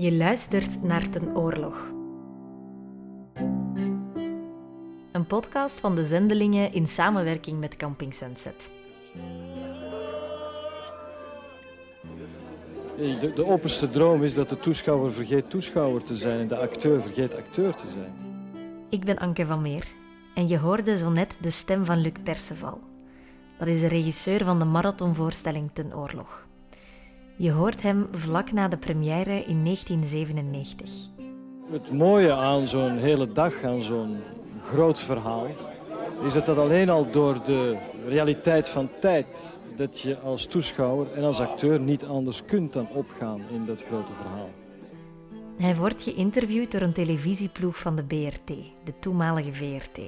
Je luistert naar Ten Oorlog. Een podcast van de Zendelingen in samenwerking met Camping Sunset. De openste droom is dat de toeschouwer vergeet toeschouwer te zijn en de acteur vergeet acteur te zijn. Ik ben Anke van Meer en je hoorde zo net de stem van Luc Perceval. Dat is de regisseur van de marathonvoorstelling Ten Oorlog. Je hoort hem vlak na de première in 1997. Het mooie aan zo'n hele dag, aan zo'n groot verhaal, is dat alleen al door de realiteit van tijd, dat je als toeschouwer en als acteur niet anders kunt dan opgaan in dat grote verhaal. Hij wordt geïnterviewd door een televisieploeg van de BRT, de toenmalige VRT.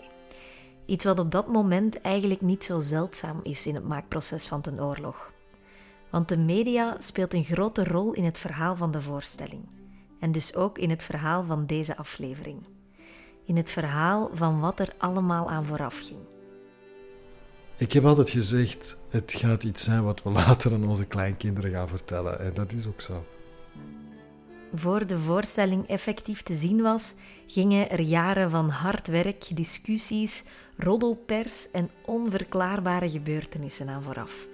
Iets wat op dat moment eigenlijk niet zo zeldzaam is in het maakproces van Ten Oorlog. Want de media speelt een grote rol in het verhaal van de voorstelling. En dus ook in het verhaal van deze aflevering. In het verhaal van wat er allemaal aan vooraf ging. Ik heb altijd gezegd, het gaat iets zijn wat we later aan onze kleinkinderen gaan vertellen. En dat is ook zo. Voor de voorstelling effectief te zien was, gingen er jaren van hard werk, discussies, roddelpers en onverklaarbare gebeurtenissen aan vooraf.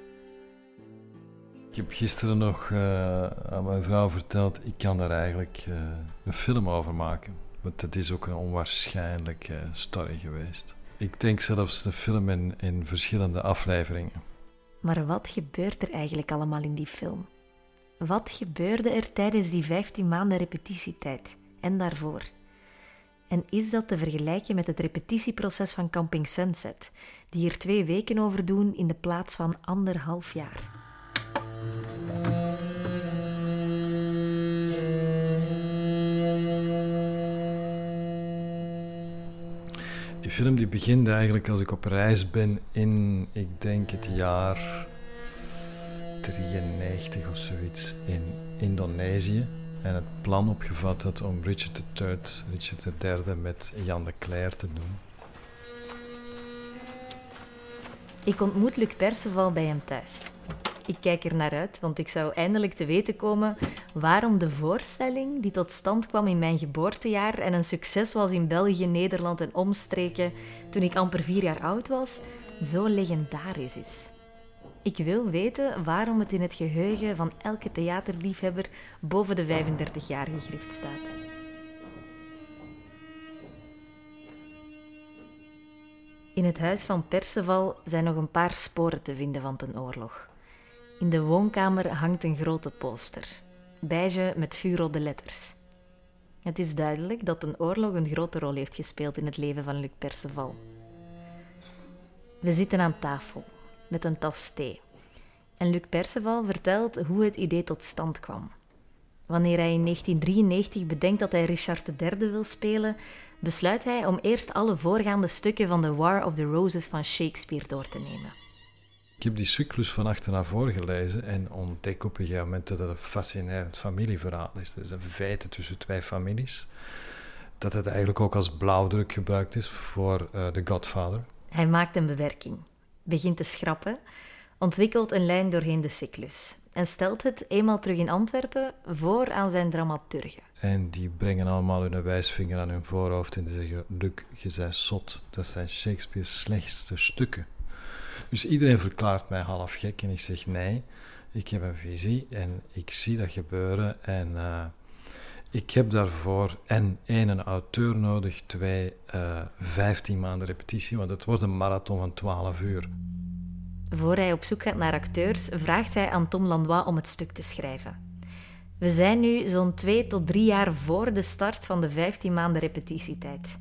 Ik heb gisteren nog aan mijn vrouw verteld, ik kan daar eigenlijk een film over maken. Want dat is ook een onwaarschijnlijke story geweest. Ik denk zelfs de film in verschillende afleveringen. Maar wat gebeurt er eigenlijk allemaal in die film? Wat gebeurde er tijdens die 15 maanden repetitietijd en daarvoor? En is dat te vergelijken met het repetitieproces van Camping Sunset, die er 2 weken over doen in de plaats van 1,5 jaar? Die film die begint eigenlijk als ik op reis ben in, ik denk het jaar 93 of zoiets, in Indonesië. En het plan opgevat had om Richard III met Jan de Cler te doen. Ik ontmoet Luc Perceval bij hem thuis. Ik kijk er naar uit, want ik zou eindelijk te weten komen waarom de voorstelling die tot stand kwam in mijn geboortejaar en een succes was in België, Nederland en omstreken toen ik amper 4 jaar oud was, zo legendarisch is. Ik wil weten waarom het in het geheugen van elke theaterliefhebber boven de 35 jaar gegrift staat. In het huis van Perceval zijn nog een paar sporen te vinden van Ten Oorlog. In de woonkamer hangt een grote poster, beige met vuurrode letters. Het is duidelijk dat Ten Oorlog een grote rol heeft gespeeld in het leven van Luc Perceval. We zitten aan tafel, met een tas thee. En Luc Perceval vertelt hoe het idee tot stand kwam. Wanneer hij in 1993 bedenkt dat hij Richard III wil spelen, besluit hij om eerst alle voorgaande stukken van de War of the Roses van Shakespeare door te nemen. Ik heb die cyclus van achter naar voren gelezen en ontdek op een gegeven moment dat het een fascinerend familieverhaal is. Het is een feit tussen 2 families. Dat het eigenlijk ook als blauwdruk gebruikt is voor The Godfather. Hij maakt een bewerking, begint te schrappen, ontwikkelt een lijn doorheen de cyclus en stelt het, eenmaal terug in Antwerpen, voor aan zijn dramaturgen. En die brengen allemaal hun wijsvinger aan hun voorhoofd en die zeggen, Luc, je bent zot, dat zijn Shakespeare's slechtste stukken. Dus iedereen verklaart mij half gek en ik zeg nee, ik heb een visie en ik zie dat gebeuren en ik heb daarvoor een auteur nodig, 2 15 maanden repetitie, want het wordt een marathon van 12 uur. Voor hij op zoek gaat naar acteurs, vraagt hij aan Tom Lanoye om het stuk te schrijven. We zijn nu zo'n 2 tot 3 jaar voor de start van de 15 maanden repetitietijd.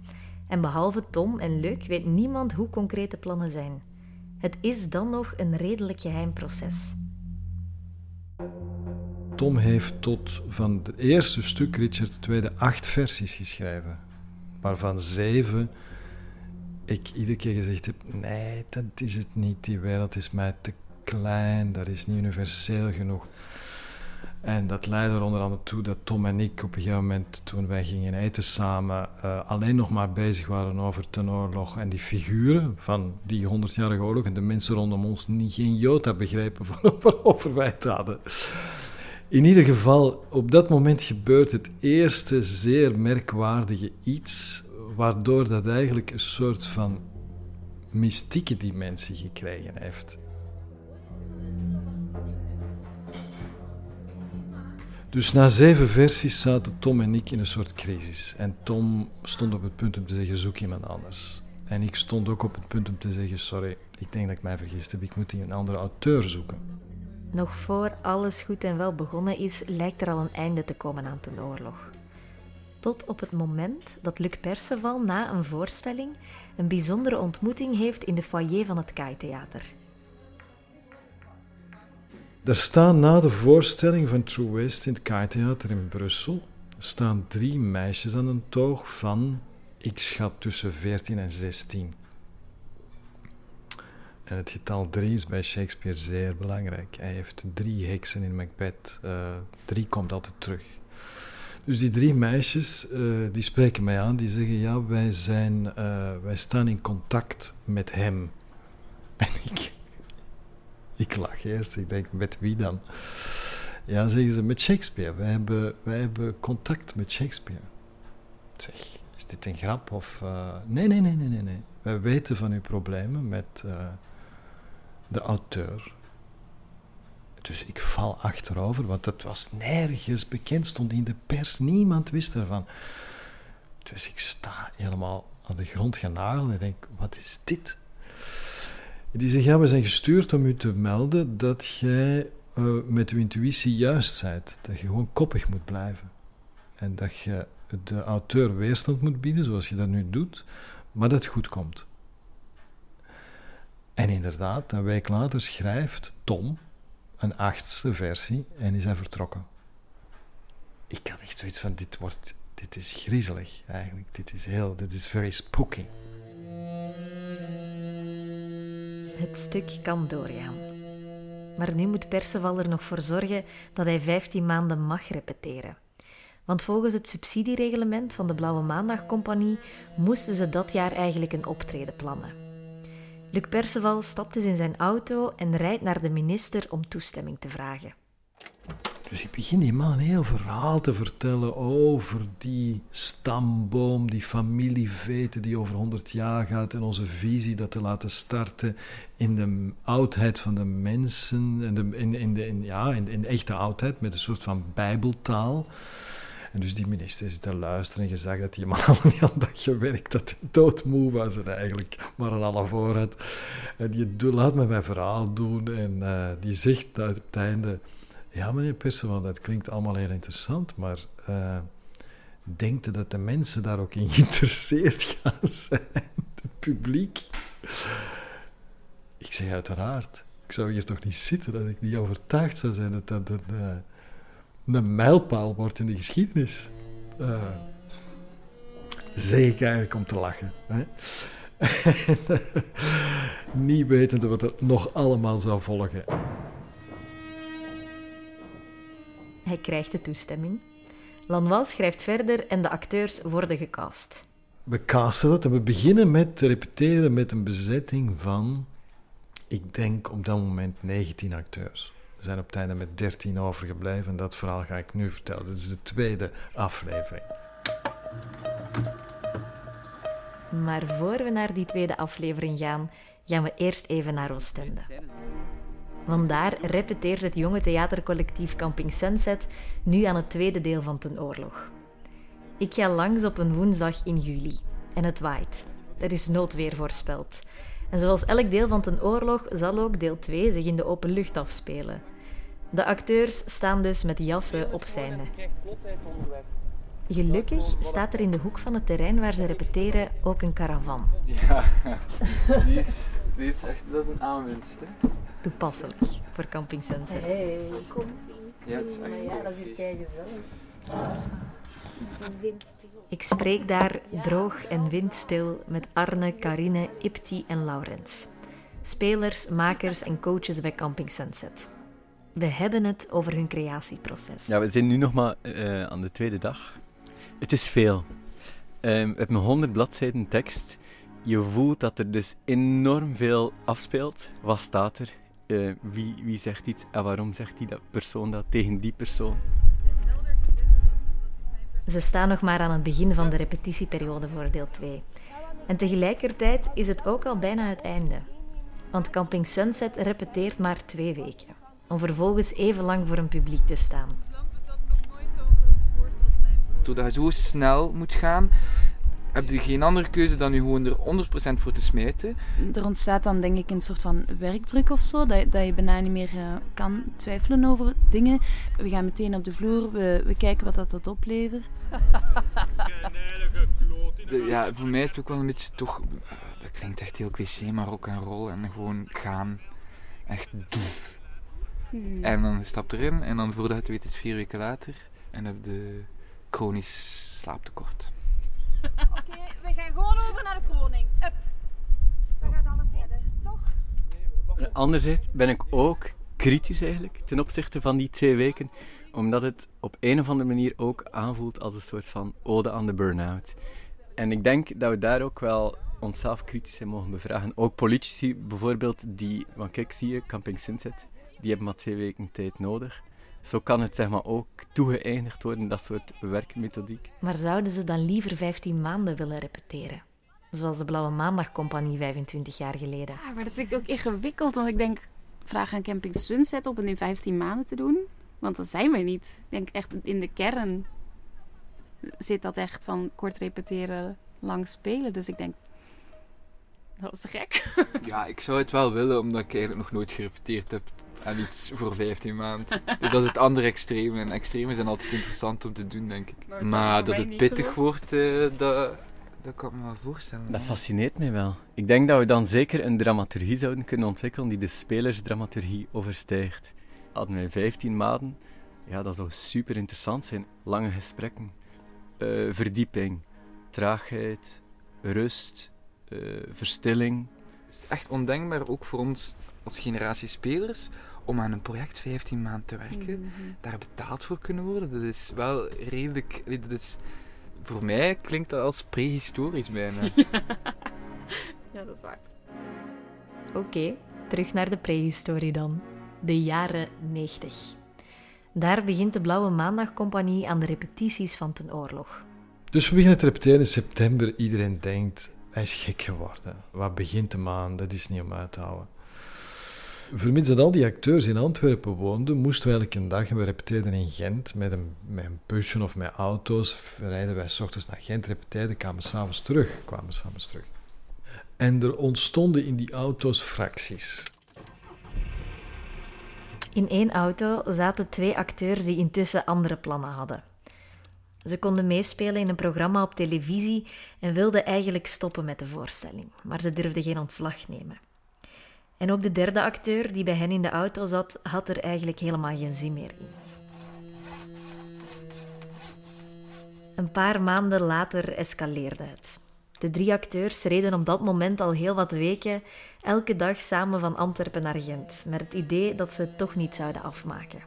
En behalve Tom en Luc weet niemand hoe concreet de plannen zijn. Het is dan nog een redelijk geheim proces. Tom heeft tot van het eerste stuk Richard II 8 versies geschreven. Waarvan 7 ik iedere keer gezegd heb, nee, dat is het niet. Die wereld is mij te klein, dat is niet universeel genoeg. En dat leidde er onder andere toe dat Tom en ik op een gegeven moment, toen wij gingen eten samen, alleen nog maar bezig waren over Ten Oorlog en die figuren van die 100-jarige oorlog. En de mensen rondom ons geen jota begrepen van waarover wij het hadden. In ieder geval, op dat moment gebeurt het eerste zeer merkwaardige iets, waardoor dat eigenlijk een soort van mystieke dimensie gekregen heeft. Dus na 7 versies zaten Tom en ik in een soort crisis. En Tom stond op het punt om te zeggen, zoek iemand anders. En ik stond ook op het punt om te zeggen, sorry, ik denk dat ik mij vergist heb, ik moet een andere auteur zoeken. Nog voor alles goed en wel begonnen is, lijkt er al een einde te komen aan Ten Oorlog. Tot op het moment dat Luc Perceval na een voorstelling een bijzondere ontmoeting heeft in de foyer van het Kaaitheater. Er staan na de voorstelling van True West in het Kaaitheater in Brussel staan 3 meisjes aan een toog van, ik schat, tussen 14 en 16. En het getal 3 is bij Shakespeare zeer belangrijk. Hij heeft 3 heksen in Macbeth. 3 komt altijd terug. Dus die 3 meisjes, die spreken mij aan. Die zeggen, ja, wij staan in contact met hem. En ik lach eerst. Ik denk, met wie dan? Ja, zeggen ze, met Shakespeare. Wij hebben contact met Shakespeare. Zeg, is dit een grap? Of, nee. Wij weten van uw problemen met de auteur. Dus ik val achterover, want dat was nergens bekend, stond in de pers, niemand wist ervan. Dus ik sta helemaal aan de grond genageld en denk, wat is dit? Die zegt, ja, we zijn gestuurd om u te melden dat jij met uw intuïtie juist bent. Dat je gewoon koppig moet blijven. En dat je de auteur weerstand moet bieden, zoals je dat nu doet, maar dat het goed komt. En inderdaad, een week later schrijft Tom een 8e versie en is hij vertrokken. Ik had echt zoiets van, dit is griezelig eigenlijk. Dit is very spooky. Het stuk kan doorgaan. Maar nu moet Perceval er nog voor zorgen dat hij 15 maanden mag repeteren. Want volgens het subsidiereglement van de Blauwe Maandagcompagnie moesten ze dat jaar eigenlijk een optreden plannen. Luc Perceval stapt dus in zijn auto en rijdt naar de minister om toestemming te vragen. Dus ik begin die man een heel verhaal te vertellen over die stamboom, die familieveten die over 100 jaar gaat en onze visie dat te laten starten in de oudheid van de mensen, in de echte oudheid met een soort van bijbeltaal. En dus die minister zit te luisteren en je zag dat die man al niet aan dat gewerkt had. Doodmoe was en eigenlijk maar een half oor had. En die laat me mijn verhaal doen en die zegt op het einde, ja, meneer Perceval, dat klinkt allemaal heel interessant, maar denkt u dat de mensen daar ook in geïnteresseerd gaan zijn? Het publiek? Ik zeg, uiteraard. Ik zou hier toch niet zitten als ik niet overtuigd zou zijn dat dat een mijlpaal wordt in de geschiedenis. Zeg ik eigenlijk om te lachen. Hè? Niet wetende wat er nog allemaal zou volgen. Hij krijgt de toestemming. Lanoye schrijft verder en de acteurs worden gecast. We casten dat en we beginnen met te repeteren met een bezetting van, ik denk op dat moment 19 acteurs. We zijn op het einde met 13 overgebleven en dat verhaal ga ik nu vertellen. Dit is de 2e aflevering. Maar voor we naar die 2e aflevering gaan, gaan we eerst even naar Oostende. Want daar repeteert het jonge theatercollectief Camping Sunset nu aan het 2e deel van Ten Oorlog. Ik ga langs op een woensdag in juli. En het waait. Er is noodweer voorspeld. En zoals elk deel van Ten Oorlog zal ook deel 2 zich in de open lucht afspelen. De acteurs staan dus met jassen opzijnde. Gelukkig staat er in de hoek van het terrein waar ze repeteren ook een caravan. Ja, die is echt dat een aanwinst, hè? Toepasselijk voor Camping Sunset. Hey. Ja, het is echt ja, dat is hier keigezellig. Ik spreek daar droog en windstil met Arne, Karine, Ipti en Laurens. Spelers, makers en coaches bij Camping Sunset. We hebben het over hun creatieproces. Ja, we zijn nu nog maar aan de 2e dag. Het is veel. We hebben 100 bladzijden tekst. Je voelt dat er dus enorm veel afspeelt. Wat staat er? wie zegt iets en waarom zegt die persoon dat tegen die persoon. Ze staan nog maar aan het begin van de repetitieperiode voor deel 2. En tegelijkertijd is het ook al bijna het einde. Want Camping Sunset repeteert maar 2 weken. Om vervolgens even lang voor een publiek te staan. Doordat je zo snel moet gaan, heb je geen andere keuze dan je gewoon er 100% voor te smijten. Er ontstaat dan denk ik een soort van werkdruk of zo, dat je bijna niet meer kan twijfelen over dingen. We gaan meteen op de vloer, we kijken wat dat oplevert. Ja, voor mij is het ook wel een beetje toch, dat klinkt echt heel cliché, maar rock and roll en gewoon gaan. Echt doef. En dan stap erin en dan voordat het weet is 4 weken later en heb je chronisch slaaptekort. Oké, we gaan gewoon over naar de koning. Up. Dan gaat alles redden, toch? Anderzijds ben ik ook kritisch eigenlijk ten opzichte van die 2 weken, omdat het op een of andere manier ook aanvoelt als een soort van ode aan de burn-out. En ik denk dat we daar ook wel onszelf kritisch in mogen bevragen. Ook politici bijvoorbeeld, die, want kijk, zie je, Camping Sunset, die hebben maar 2 weken tijd nodig. Zo kan het zeg maar ook toegeëindigd worden, dat soort werkmethodiek. Maar zouden ze dan liever 15 maanden willen repeteren? Zoals de Blauwe Maandagcompagnie 25 jaar geleden. Ja, maar dat vind ik ook ingewikkeld, want ik denk, vraag aan Camping Sunset op en in 15 maanden te doen. Want dat zijn we niet. Ik denk echt in de kern zit dat echt van kort repeteren, lang spelen. Dus ik denk, dat is gek. Ja, ik zou het wel willen, omdat ik eigenlijk nog nooit gerepeteerd heb. En iets voor 15 maanden. Dus dat is het andere extreme. En extremen zijn altijd interessant om te doen, denk ik. Maar dat het pittig wordt, dat kan ik me wel voorstellen. Dat fascineert mij wel. Ik denk dat we dan zeker een dramaturgie zouden kunnen ontwikkelen die de spelersdramaturgie overstijgt. Hadden wij 15 maanden, ja, dat zou super interessant zijn. Lange gesprekken, verdieping, traagheid, rust, verstilling. Het is echt ondenkbaar, ook voor ons als generatie spelers, om aan een project 15 maanden te werken, daar betaald voor kunnen worden. Dat is wel redelijk... Dat is, voor mij klinkt dat als prehistorisch bijna. Ja, dat is waar. Oké, terug naar de prehistorie dan. De jaren 90. Daar begint de Blauwe Maandagcompagnie aan de repetities van Ten Oorlog. Dus we beginnen te repeteren in september. Iedereen denkt, hij is gek geworden. Wat begint hem aan? Dat is niet om uit te houden. Vermits dat al die acteurs in Antwerpen woonden, moesten we eigenlijk een dag, en we repeteerden in Gent met een busje of met auto's, rijden wij 's ochtends naar Gent, repeteerden, kwamen s'avonds terug. En er ontstonden in die auto's fracties. In 1 auto zaten 2 acteurs die intussen andere plannen hadden. Ze konden meespelen in een programma op televisie en wilden eigenlijk stoppen met de voorstelling, maar ze durfden geen ontslag nemen. En ook de derde acteur die bij hen in de auto zat, had er eigenlijk helemaal geen zin meer in. Een paar maanden later escaleerde het. De 3 acteurs reden op dat moment al heel wat weken, elke dag samen van Antwerpen naar Gent, met het idee dat ze het toch niet zouden afmaken.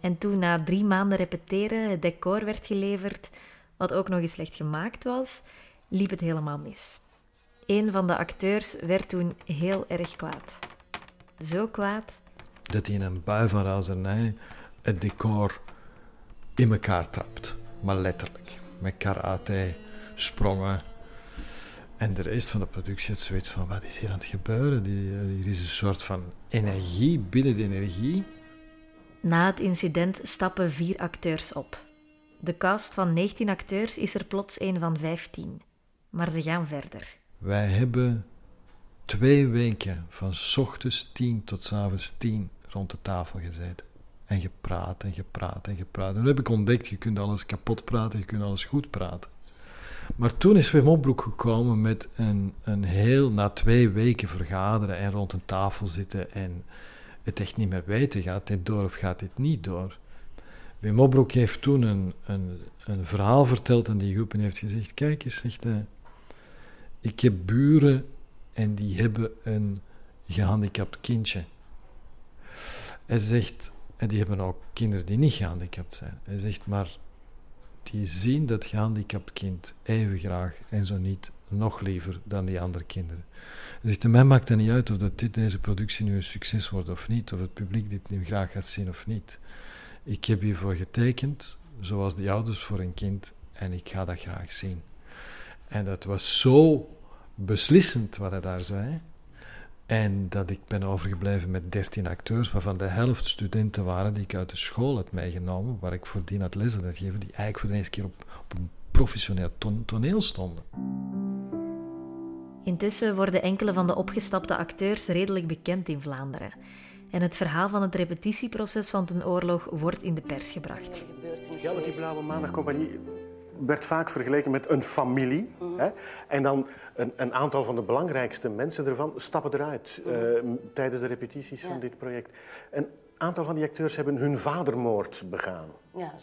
En toen na 3 maanden repeteren het decor werd geleverd, wat ook nog eens slecht gemaakt was, liep het helemaal mis. Een van de acteurs werd toen heel erg kwaad. Zo kwaad... dat hij in een bui van razernij het decor in elkaar trapt. Maar letterlijk. Met karate, sprongen. En de rest van de productie had zoiets van, wat is hier aan het gebeuren? Hier is een soort van energie binnen de energie. Na het incident stappen 4 acteurs op. De cast van 19 acteurs is er plots een van 15. Maar ze gaan verder. Wij hebben 2 weken van 's ochtends 10 tot 's avonds 10 rond de tafel gezeten. En gepraat. En toen heb ik ontdekt, je kunt alles kapot praten, je kunt alles goed praten. Maar toen is Wim Opbrouck gekomen met een heel, na 2 weken vergaderen en rond een tafel zitten en het echt niet meer weten, gaat dit door of gaat dit niet door. Wim Opbrouck heeft toen een verhaal verteld aan die groep en heeft gezegd, kijk eens, zegt hij, ik heb buren en die hebben een gehandicapt kindje. Hij zegt, en die hebben ook kinderen die niet gehandicapt zijn. Hij zegt, maar die zien dat gehandicapt kind even graag en zo niet nog liever dan die andere kinderen. Dus de mij maakt het niet uit of dat deze productie nu een succes wordt of niet, of het publiek dit nu graag gaat zien of niet. Ik heb hiervoor getekend, zoals die ouders voor een kind, en ik ga dat graag zien. En dat was zo beslissend wat hij daar zei, en dat ik ben overgebleven met 13 acteurs, waarvan de helft studenten waren die ik uit de school had meegenomen, waar ik voordien had lessen had gegeven, die eigenlijk voor de eerste keer op een professioneel toneel stonden. Intussen worden enkele van de opgestapte acteurs redelijk bekend in Vlaanderen. En het verhaal van het repetitieproces van Ten Oorlog wordt in de pers gebracht. Ja, want die Blauwe Maandagcompagnie werd vaak vergeleken met een familie. Mm-hmm. Hè? En dan een aantal van de belangrijkste mensen ervan stappen eruit tijdens de repetities van dit project. Een aantal van die acteurs hebben hun vadermoord begaan. Ja,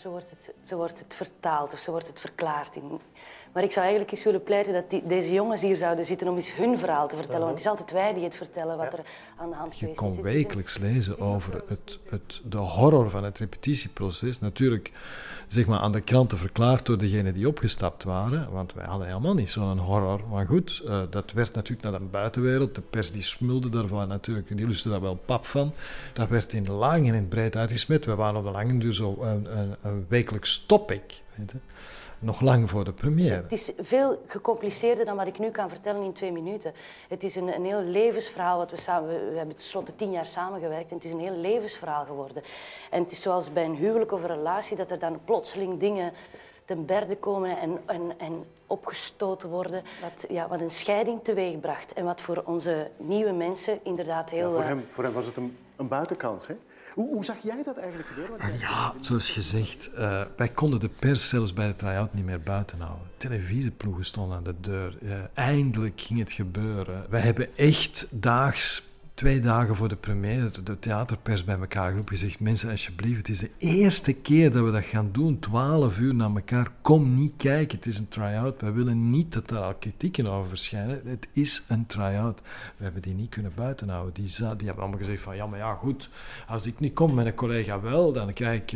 zo wordt het vertaald of zo wordt het verklaard. Maar ik zou eigenlijk eens willen pleiten dat deze jongens hier zouden zitten om eens hun verhaal te vertellen. Want het is altijd wij die het vertellen wat er aan de hand geweest is. Je kon wekelijks lezen over de horror van het repetitieproces. Natuurlijk, zeg maar, aan de kranten verklaard door degenen die opgestapt waren. Want wij hadden helemaal niet zo'n horror. Maar goed, dat werd natuurlijk naar de buitenwereld. De pers die smulde daarvan natuurlijk. Die lustte daar wel pap van. Dat werd in lang en in breed uitgesmet. We waren op de lange duur zo een wekelijks topic, weet je, nog lang voor de première. Het is veel gecompliceerder dan wat ik nu kan vertellen in 2 minuten. Het is een heel levensverhaal wat we hebben tenslotte 10 jaar samengewerkt en het is een heel levensverhaal geworden. En het is zoals bij een huwelijk of een relatie dat er dan plotseling dingen ten berde komen en opgestoten worden. Wat een scheiding teweegbracht en wat voor onze nieuwe mensen inderdaad heel... Ja, voor hem was het een buitenkans, hè? Hoe zag jij dat eigenlijk gebeuren? Ja, zoals gezegd, wij konden de pers zelfs bij de try-out niet meer buiten houden. Televisieploegen stonden aan de deur. Eindelijk ging het gebeuren. Wij hebben echt 2 dagen voor de première, de theaterpers bij elkaar geroepen en gezegd: mensen, alsjeblieft, het is de eerste keer dat we dat gaan doen, 12 uur na elkaar. Kom niet kijken, het is een try-out. Wij willen niet dat daar al kritieken over verschijnen. Het is een try-out. We hebben die niet kunnen buitenhouden. Die hebben allemaal gezegd van, ja, maar ja, goed, als ik niet kom met een collega wel, dan krijg ik...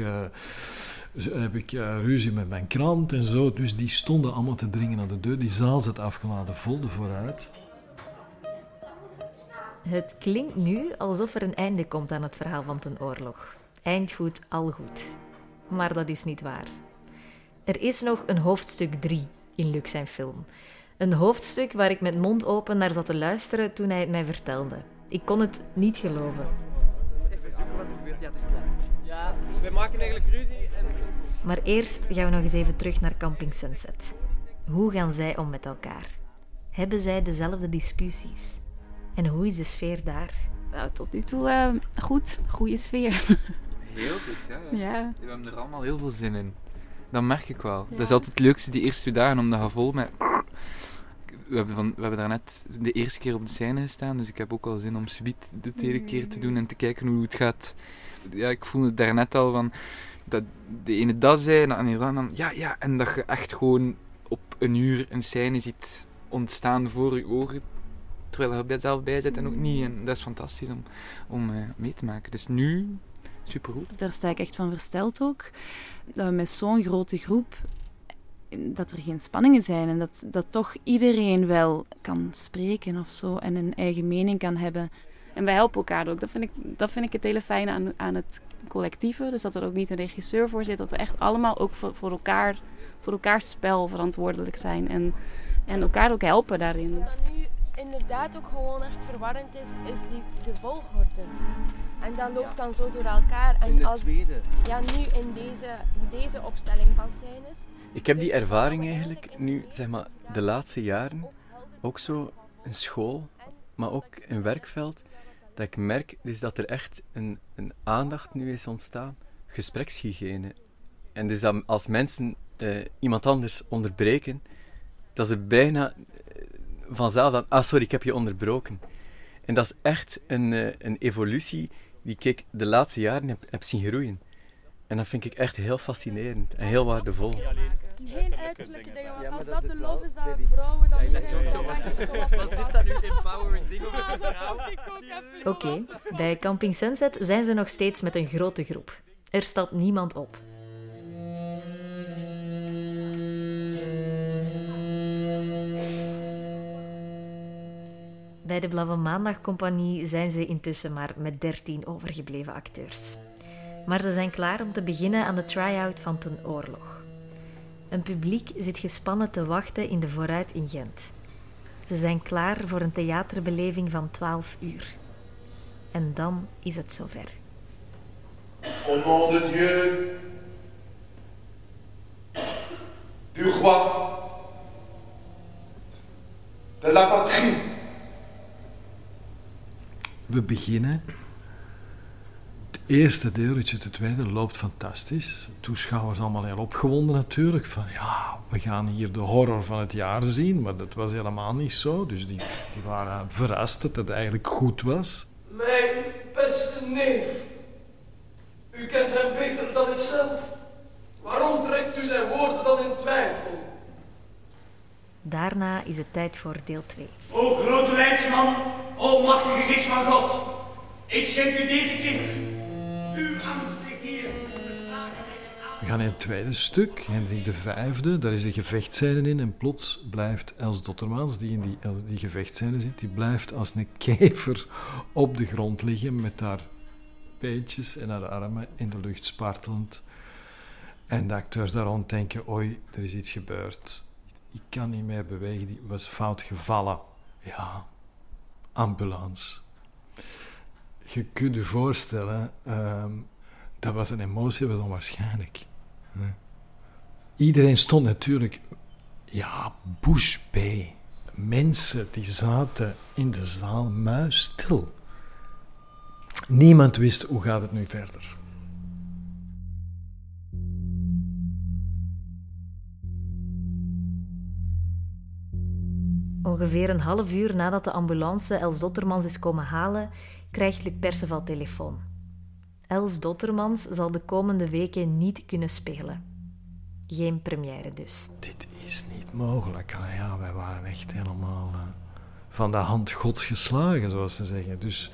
heb ik ruzie met mijn krant en zo. Dus die stonden allemaal te dringen aan de deur. Die zaal zat afgeladen, vol de vooruit. Het klinkt nu alsof er een einde komt aan het verhaal van Ten Oorlog. Eind goed, al goed. Maar dat is niet waar. Er is nog een hoofdstuk 3 in Luc zijn film. Een hoofdstuk waar ik met mond open naar zat te luisteren toen hij het mij vertelde. Ik kon het niet geloven. Het is even zoeken wat er gebeurt. Ja, het is klaar. Ja, we maken eigenlijk ruzie. En... Maar eerst gaan we nog eens even terug naar Camping Sunset. Hoe gaan zij om met elkaar? Hebben zij dezelfde discussies? En hoe is de sfeer daar? Nou, tot nu toe goed. Goede sfeer. Heel goed, hè? Ja. We hebben er allemaal heel veel zin in. Dat merk ik wel. Ja. Dat is altijd het leukste, die eerste 2 dagen, omdat je vol met... We hebben daarnet de eerste keer op de scène gestaan, dus ik heb ook al zin om subiet de tweede keer te doen en te kijken hoe het gaat. Ja, ik voelde daarnet al van dat de ene dat zei, de andere dan... Ja, en dat je echt gewoon op een uur een scène ziet ontstaan voor je ogen. Terwijl je er zelf bij zit en ook niet. En dat is fantastisch om mee te maken. Dus nu, supergoed. Daar sta ik echt van versteld ook. Dat we met zo'n grote groep, dat er geen spanningen zijn. En dat toch iedereen wel kan spreken of zo. En een eigen mening kan hebben. En wij helpen elkaar ook. Dat vind ik het hele fijne aan het collectieve. Dus dat er ook niet een regisseur voor zit. Dat we echt allemaal ook voor elkaars spel verantwoordelijk zijn. En elkaar ook helpen daarin. Inderdaad ook gewoon echt verwarrend is de volgorde. En dat loopt dan zo door elkaar. En in de tweede. Ja, nu in deze opstelling van scènes. Ik heb die ervaring eigenlijk nu, zeg maar, de laatste jaren, ook zo in school, maar ook in werkveld, dat ik merk dus dat er echt een aandacht nu is ontstaan, gesprekshygiëne. En dus dat als mensen iemand anders onderbreken, dat ze bijna... vanzelf dan, sorry, ik heb je onderbroken. En dat is echt een evolutie die ik de laatste jaren heb zien groeien. En dat vind ik echt heel fascinerend en heel waardevol. Geen uiterlijke dingen, want als dat de lof is, dat vrouwen dan niet was dit dan nu empowering ding over de vrouw? Oké, bij Camping Sunset zijn ze nog steeds met een grote groep. Er stapt niemand op. Bij de Blauwe Maandagcompagnie zijn ze intussen maar met 13 overgebleven acteurs. Maar ze zijn klaar om te beginnen aan de try-out van Ten Oorlog. Een publiek zit gespannen te wachten in de Vooruit in Gent. Ze zijn klaar voor een theaterbeleving van 12 uur. En dan is het zover. Au nom de Dieu, du roi, de la patrie. We beginnen. Het eerste deel, Richard II, loopt fantastisch. Toeschouwers allemaal heel opgewonden natuurlijk. Van ja, we gaan hier de horror van het jaar zien. Maar dat was helemaal niet zo. Dus die waren verrast dat het eigenlijk goed was. Mijn beste neef. U kent hem beter dan ikzelf. Waarom trekt u zijn woorden dan in twijfel? Daarna is het tijd voor deel 2. O grote wijsman, o machtige geest van God. Ik schenk u deze kist. Uw angst ligt hier. We gaan in het tweede stuk, Hendrik de Vijfde. Daar is een gevechtsscène in en plots blijft Els Dottermans, die in die gevechtsscène zit, die blijft als een kever op de grond liggen met haar peetjes en haar armen in de lucht spartelend. En de acteurs daar rond denken, oei, er is iets gebeurd. Ik kan niet meer bewegen, die was fout gevallen. Ja, ambulance. Je kunt je voorstellen, dat was een emotie, dat was onwaarschijnlijk. Hm. Iedereen stond natuurlijk, ja, bush bij. Mensen die zaten in de zaal muisstil. Niemand wist, hoe gaat het nu verder? Ongeveer een half uur nadat de ambulance Els Dottermans is komen halen, krijgt Luc Perceval telefoon. Els Dottermans zal de komende weken niet kunnen spelen. Geen première dus. Dit is niet mogelijk. Ja, wij waren echt helemaal van de hand gods geslagen, zoals ze zeggen. Dus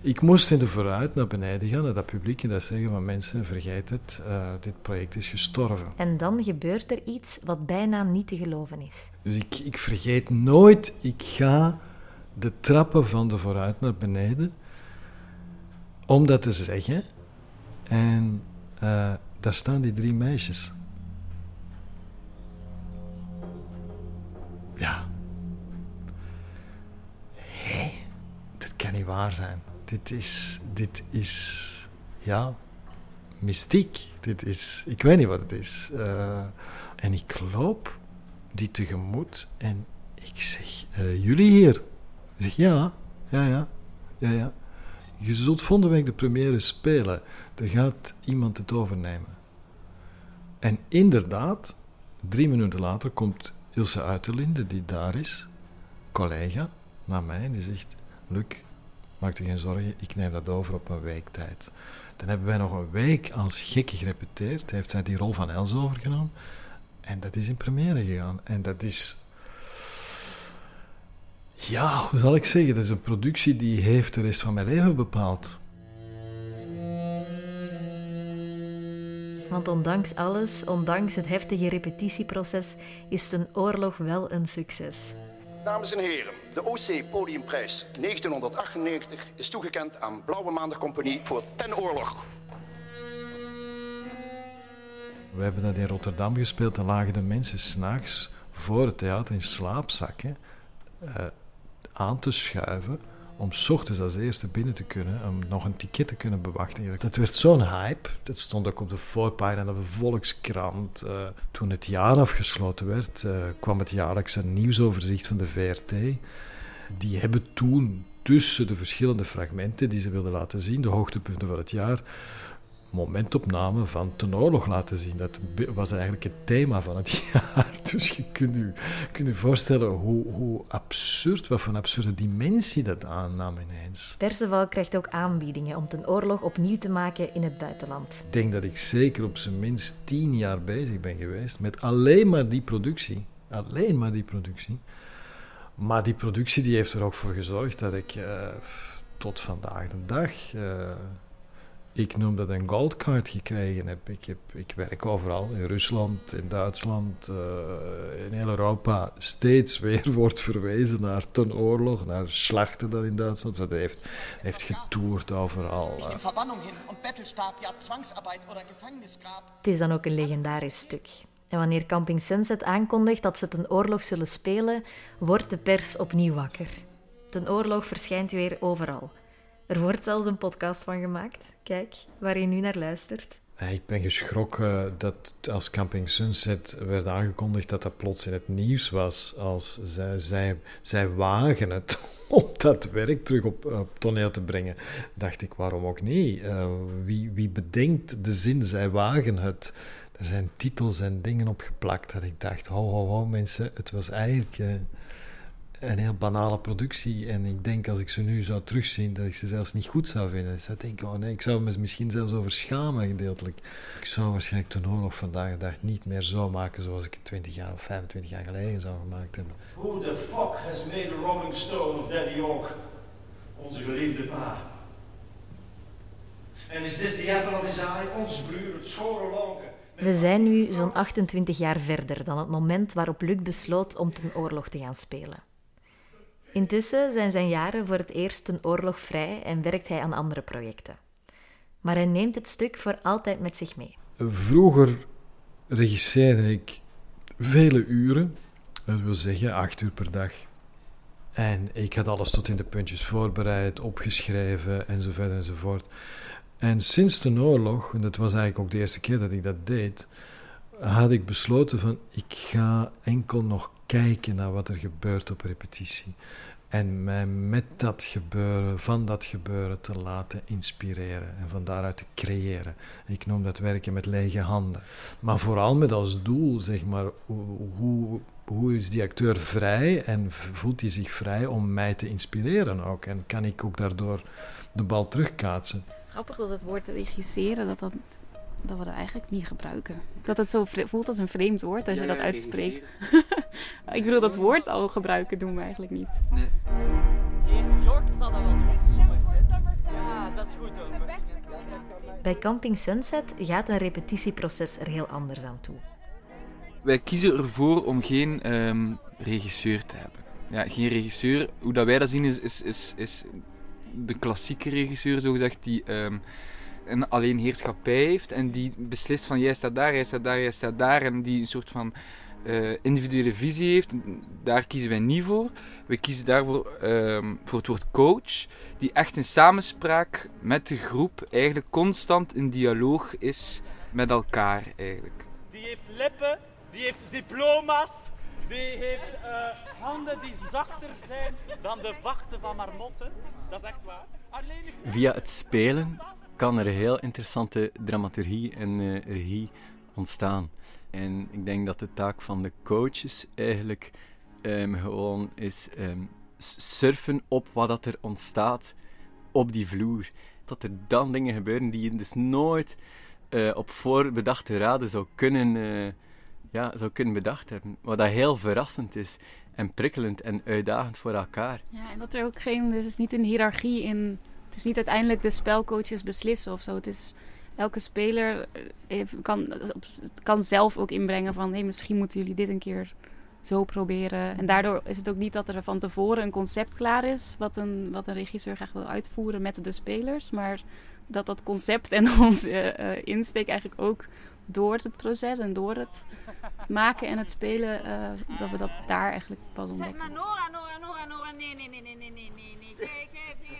ik moest in de Vooruit naar beneden gaan, naar dat publiek, en dat zeggen van mensen, vergeet het, dit project is gestorven. En dan gebeurt er iets wat bijna niet te geloven is. Dus ik vergeet nooit, ik ga de trappen van de Vooruit naar beneden, om dat te zeggen. En daar staan die drie meisjes. Ja. Hé, dat kan niet waar zijn. Dit is, ja, mystiek. Dit is, ik weet niet wat het is. En ik loop die tegemoet en ik zeg, jullie hier? Ik zeg, ja. Je zult volgende week de première spelen. Daar gaat iemand het overnemen. En inderdaad, 3 minuten later komt Ilse Uytterlinden, die daar is, collega, naar mij. Die zegt, Luc, maak je geen zorgen, ik neem dat over op een week tijd. Dan hebben wij nog een week als gekke gerepeteerd. Heeft zij die rol van Els overgenomen. En dat is in première gegaan. En dat is... Ja, hoe zal ik zeggen, dat is een productie die heeft de rest van mijn leven bepaald. Want ondanks alles, ondanks het heftige repetitieproces, is Ten Oorlog wel een succes. Dames en heren, de OC Podiumprijs 1998 is toegekend aan Blauwe Maandagcompagnie voor Ten Oorlog. We hebben dat in Rotterdam gespeeld, daar lagen de mensen 's nachts voor het theater in slaapzakken. Aan te schuiven om 's ochtends als eerste binnen te kunnen, om nog een ticket te kunnen bewachten. Dat werd zo'n hype. Dat stond ook op de voorpagina van de Volkskrant. Toen het jaar afgesloten werd, kwam het jaarlijkse nieuwsoverzicht van de VRT. Die hebben toen tussen de verschillende fragmenten die ze wilden laten zien, de hoogtepunten van het jaar, momentopname van Ten Oorlog laten zien. Dat was eigenlijk het thema van het jaar. Dus je kunt je voorstellen hoe absurd, wat voor een absurde dimensie dat aannam ineens. Perceval krijgt ook aanbiedingen om Ten Oorlog opnieuw te maken in het buitenland. Ik denk dat ik zeker op zijn minst 10 jaar bezig ben geweest met alleen maar die productie. Alleen maar die productie. Maar die productie die heeft er ook voor gezorgd dat ik tot vandaag de dag... Ik noem dat een goldcard gekregen heb. Ik werk overal, in Rusland, in Duitsland, in heel Europa. Steeds weer wordt verwezen naar Ten Oorlog, naar slachten dan in Duitsland. Dat heeft getoerd overal. Het is dan ook een legendarisch stuk. En wanneer Camping Sunset aankondigt dat ze Ten Oorlog zullen spelen, wordt de pers opnieuw wakker. Ten Oorlog verschijnt weer overal. Er wordt zelfs een podcast van gemaakt, kijk, waar je nu naar luistert. Ik ben geschrokken dat als Camping Sunset werd aangekondigd dat dat plots in het nieuws was. Als zij wagen het om dat werk terug op toneel te brengen. Dacht ik, waarom ook niet? Wie bedenkt de zin, zij wagen het? Er zijn titels en dingen opgeplakt dat ik dacht, ho mensen, het was eigenlijk... Een heel banale productie. En ik denk, als ik ze nu zou terugzien, dat ik ze zelfs niet goed zou vinden. Dus dat denk ik, ik zou me misschien zelfs over schamen gedeeltelijk. Ik zou waarschijnlijk Ten Oorlog vandaag de dag niet meer zo maken zoals ik het 20 jaar of 25 jaar geleden zou gemaakt hebben. Who the fuck has made a Rolling Stone of Daddy York? Onze geliefde pa. En is dit de apple of his eye? Ons bruur, het schore lonken. We zijn nu zo'n 28 jaar verder dan het moment waarop Luc besloot om Ten Oorlog te gaan spelen. Intussen zijn zijn jaren voor het eerst Ten Oorlog vrij en werkt hij aan andere projecten. Maar hij neemt het stuk voor altijd met zich mee. Vroeger regisseerde ik vele uren, dat wil zeggen 8 uur per dag. En ik had alles tot in de puntjes voorbereid, opgeschreven enzovoort enzovoort. En sinds Ten Oorlog, en dat was eigenlijk ook de eerste keer dat ik dat deed, had ik besloten van ik ga enkel nog kijken naar wat er gebeurt op repetitie. En mij met dat gebeuren, van dat gebeuren te laten inspireren en van daaruit te creëren. Ik noem dat werken met lege handen. Maar vooral met als doel, zeg maar, hoe is die acteur vrij en voelt hij zich vrij om mij te inspireren ook? En kan ik ook daardoor de bal terugkaatsen? Het is grappig dat het woord regisseren, dat we dat eigenlijk niet gebruiken. Dat het zo voelt als een vreemd woord als je dat uitspreekt. Ik bedoel, dat woord al gebruiken doen we eigenlijk niet. Nee. Hier in New York zal dat wel doen. Somerset. Ja, dat is goed ook. Bij Camping Sunset gaat een repetitieproces er heel anders aan toe. Wij kiezen ervoor om geen regisseur te hebben. Ja, geen regisseur. Hoe dat wij dat zien is de klassieke regisseur, zogezegd, die... Een alleenheerschappij heeft en die beslist van jij staat daar, jij staat daar, jij staat daar en die een soort van individuele visie heeft. Daar kiezen wij niet voor. We kiezen daarvoor voor het woord coach, die echt in samenspraak met de groep eigenlijk constant in dialoog is met elkaar eigenlijk. Die heeft lippen, die heeft diploma's, die heeft handen die zachter zijn dan de vachten van marmotten. Dat is echt waar. Via het spelen kan er heel interessante dramaturgie en regie ontstaan. En ik denk dat de taak van de coaches eigenlijk gewoon is surfen op wat dat er ontstaat op die vloer. Dat er dan dingen gebeuren die je dus nooit op voorbedachte raden zou kunnen bedacht hebben. Wat dat heel verrassend is en prikkelend en uitdagend voor elkaar. Ja, en dat er ook geen... Dus is niet een hiërarchie in... Het is niet uiteindelijk de spelcoaches beslissen of zo. Het is elke speler kan zelf ook inbrengen van hey, misschien moeten jullie dit een keer zo proberen. En daardoor is het ook niet dat er van tevoren een concept klaar is wat een regisseur graag wil uitvoeren met de spelers. Maar dat concept en onze insteek eigenlijk ook door het proces en door het maken en het spelen, dat we dat daar eigenlijk pas ontdekken. Zeg maar Nora, nee.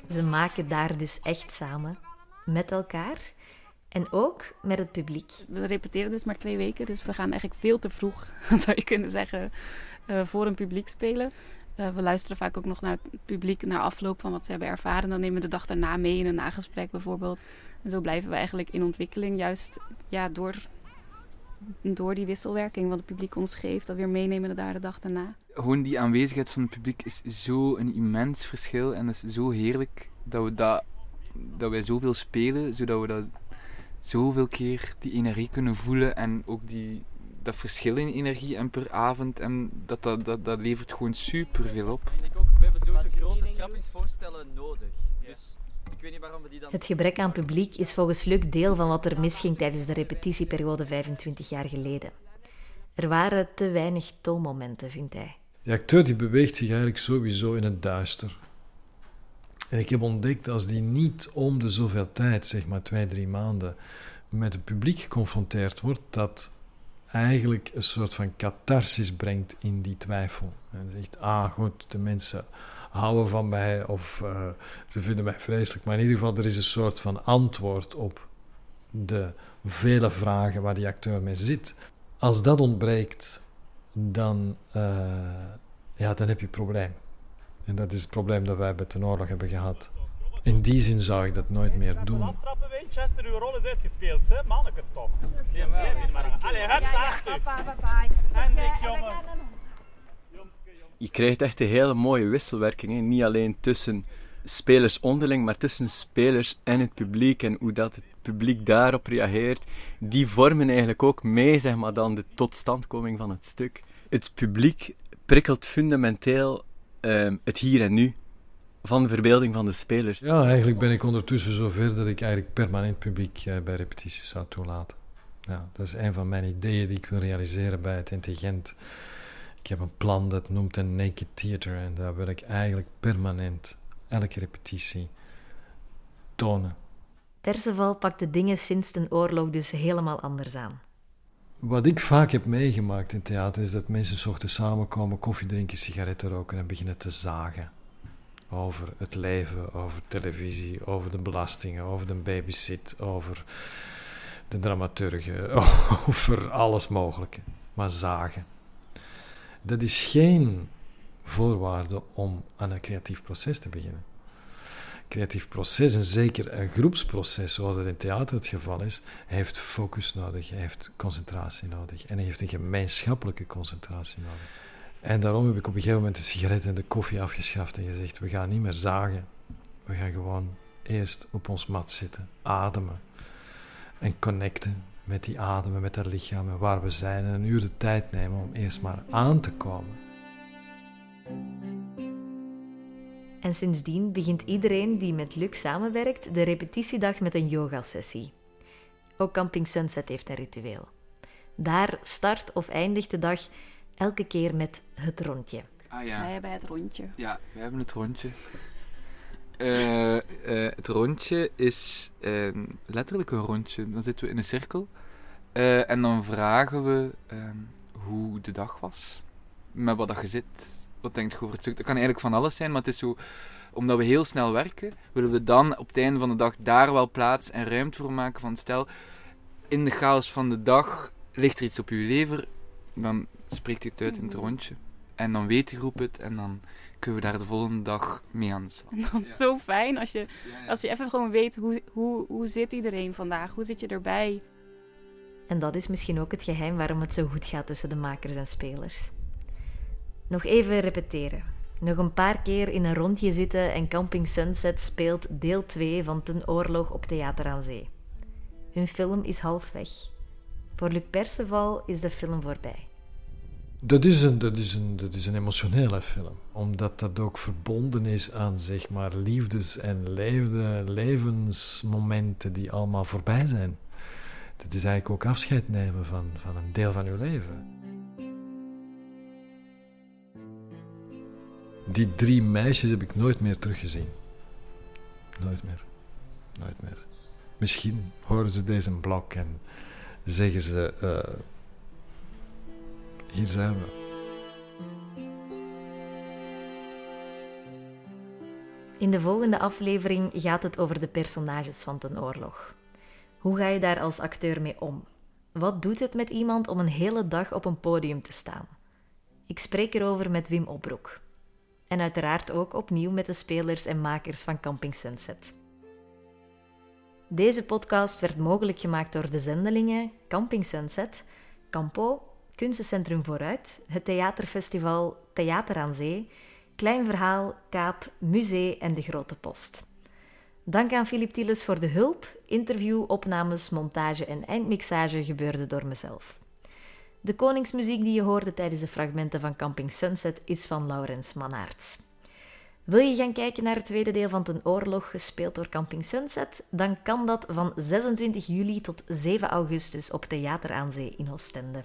Ze maken daar dus echt samen, met elkaar en ook met het publiek. We repeteren dus maar 2 weken, dus we gaan eigenlijk veel te vroeg, zou je kunnen zeggen, voor een publiek spelen. We luisteren vaak ook nog naar het publiek, naar afloop van wat ze hebben ervaren. Dan nemen we de dag daarna mee in een nagesprek bijvoorbeeld. En zo blijven we eigenlijk in ontwikkeling, juist ja, door die wisselwerking wat het publiek ons geeft, dat weer meenemen daar de dag daarna. Gewoon die aanwezigheid van het publiek is zo'n immens verschil en dat is zo heerlijk dat wij zoveel spelen, zodat we dat zoveel keer die energie kunnen voelen en ook dat verschil in energie en per avond en dat levert gewoon superveel op. Ik vind ook, we hebben zo'n grote schappingsvoorstellen nodig. Dus Het gebrek aan publiek is volgens Luc deel van wat er misging tijdens de repetitieperiode 25 jaar geleden. Er waren te weinig toonmomenten, vindt hij. De acteur die beweegt zich eigenlijk sowieso in het duister. En ik heb ontdekt, als die niet om de zoveel tijd, zeg maar 2-3 maanden, met het publiek geconfronteerd wordt, dat eigenlijk een soort van catharsis brengt in die twijfel. En zegt, goed, de mensen houden van mij of ze vinden mij vreselijk. Maar in ieder geval, er is een soort van antwoord op de vele vragen waar die acteur mee zit. Als dat ontbreekt, dan heb je een probleem. En dat is het probleem dat wij bij Ten Oorlog hebben gehad. In die zin zou ik dat nooit meer doen. Aftrappen, Winchester, uw rol is uitgespeeld, hè? Mannekes toch? Allee, hups, achter. Hendrik, jongen. Je krijgt echt een hele mooie wisselwerking, hè? Niet alleen tussen spelers onderling, maar tussen spelers en het publiek en hoe dat het publiek daarop reageert. Die vormen eigenlijk ook mee, zeg maar, dan de totstandkoming van het stuk. Het publiek prikkelt fundamenteel het hier en nu van de verbeelding van de spelers. Ja, eigenlijk ben ik ondertussen zover dat ik eigenlijk permanent publiek bij repetities zou toelaten. Ja, dat is een van mijn ideeën die ik wil realiseren bij het Intelligent. Ik heb een plan dat noemt een Naked Theater en daar wil ik eigenlijk permanent elke repetitie tonen. Perceval pakt de dingen sinds Ten Oorlog dus helemaal anders aan. Wat ik vaak heb meegemaakt in theater is dat mensen 's ochtends samenkomen, koffie drinken, sigaretten roken en beginnen te zagen. Over het leven, over televisie, over de belastingen, over de babysit, over de dramaturgen, over alles mogelijke. Maar zagen. Dat is geen voorwaarde om aan een creatief proces te beginnen. Creatief proces, en zeker een groepsproces, zoals dat in theater het geval is, heeft focus nodig, heeft concentratie nodig en heeft een gemeenschappelijke concentratie nodig. En daarom heb ik op een gegeven moment de sigaret en de koffie afgeschaft en gezegd, we gaan niet meer zagen, we gaan gewoon eerst op ons mat zitten, ademen en connecten met die ademen, met dat lichaam en waar we zijn en een uur de tijd nemen om eerst maar aan te komen. En sindsdien begint iedereen die met Luc samenwerkt de repetitiedag met een yogasessie. Ook Camping Sunset heeft een ritueel. Daar start of eindigt de dag elke keer met het rondje. Wij hebben het rondje. Ja, wij hebben het rondje. Het rondje is letterlijk een rondje. Dan zitten we in een cirkel en dan vragen we hoe de dag was, met wat dat je zit. Wat denk je over het stuk? Dat kan eigenlijk van alles zijn, maar het is zo, omdat we heel snel werken, willen we dan op het einde van de dag daar wel plaats en ruimte voor maken van stel, in de chaos van de dag ligt er iets op je lever, dan spreekt het uit in het rondje. En dan weet de groep het en dan kunnen we daar de volgende dag mee aan de slag. En dat is zo fijn als je even gewoon weet hoe zit iedereen vandaag, hoe zit je erbij. En dat is misschien ook het geheim waarom het zo goed gaat tussen de makers en spelers. Nog even repeteren. Nog een paar keer in een rondje zitten en Camping Sunset speelt deel 2 van Ten Oorlog op Theater aan Zee. Hun film is half weg. Voor Luc Perceval is de film voorbij. Dat is een emotionele film. Omdat dat ook verbonden is aan zeg maar, liefdes- en levensmomenten die allemaal voorbij zijn. Dat is eigenlijk ook afscheid nemen van een deel van uw leven. Die 3 meisjes heb ik nooit meer teruggezien. Nooit meer. Misschien horen ze deze blok en zeggen ze... hier zijn we. In de volgende aflevering gaat het over de personages van Ten Oorlog. Hoe ga je daar als acteur mee om? Wat doet het met iemand om een hele dag op een podium te staan? Ik spreek erover met Wim Opbrouck. En uiteraard ook opnieuw met de spelers en makers van Camping Sunset. Deze podcast werd mogelijk gemaakt door de Zendelingen, Camping Sunset, Campo, Kunstcentrum Vooruit, het Theaterfestival, Theater aan Zee, Klein Verhaal, Kaap, Musee en de Grote Post. Dank aan Philip Thieles voor de hulp. Interview, opnames, montage en eindmixage gebeurde door mezelf. De koningsmuziek die je hoorde tijdens de fragmenten van Camping Sunset is van Laurens Manaerts. Wil je gaan kijken naar het tweede deel van Ten Oorlog, gespeeld door Camping Sunset? Dan kan dat van 26 juli tot 7 augustus op Theater aan Zee in Oostende.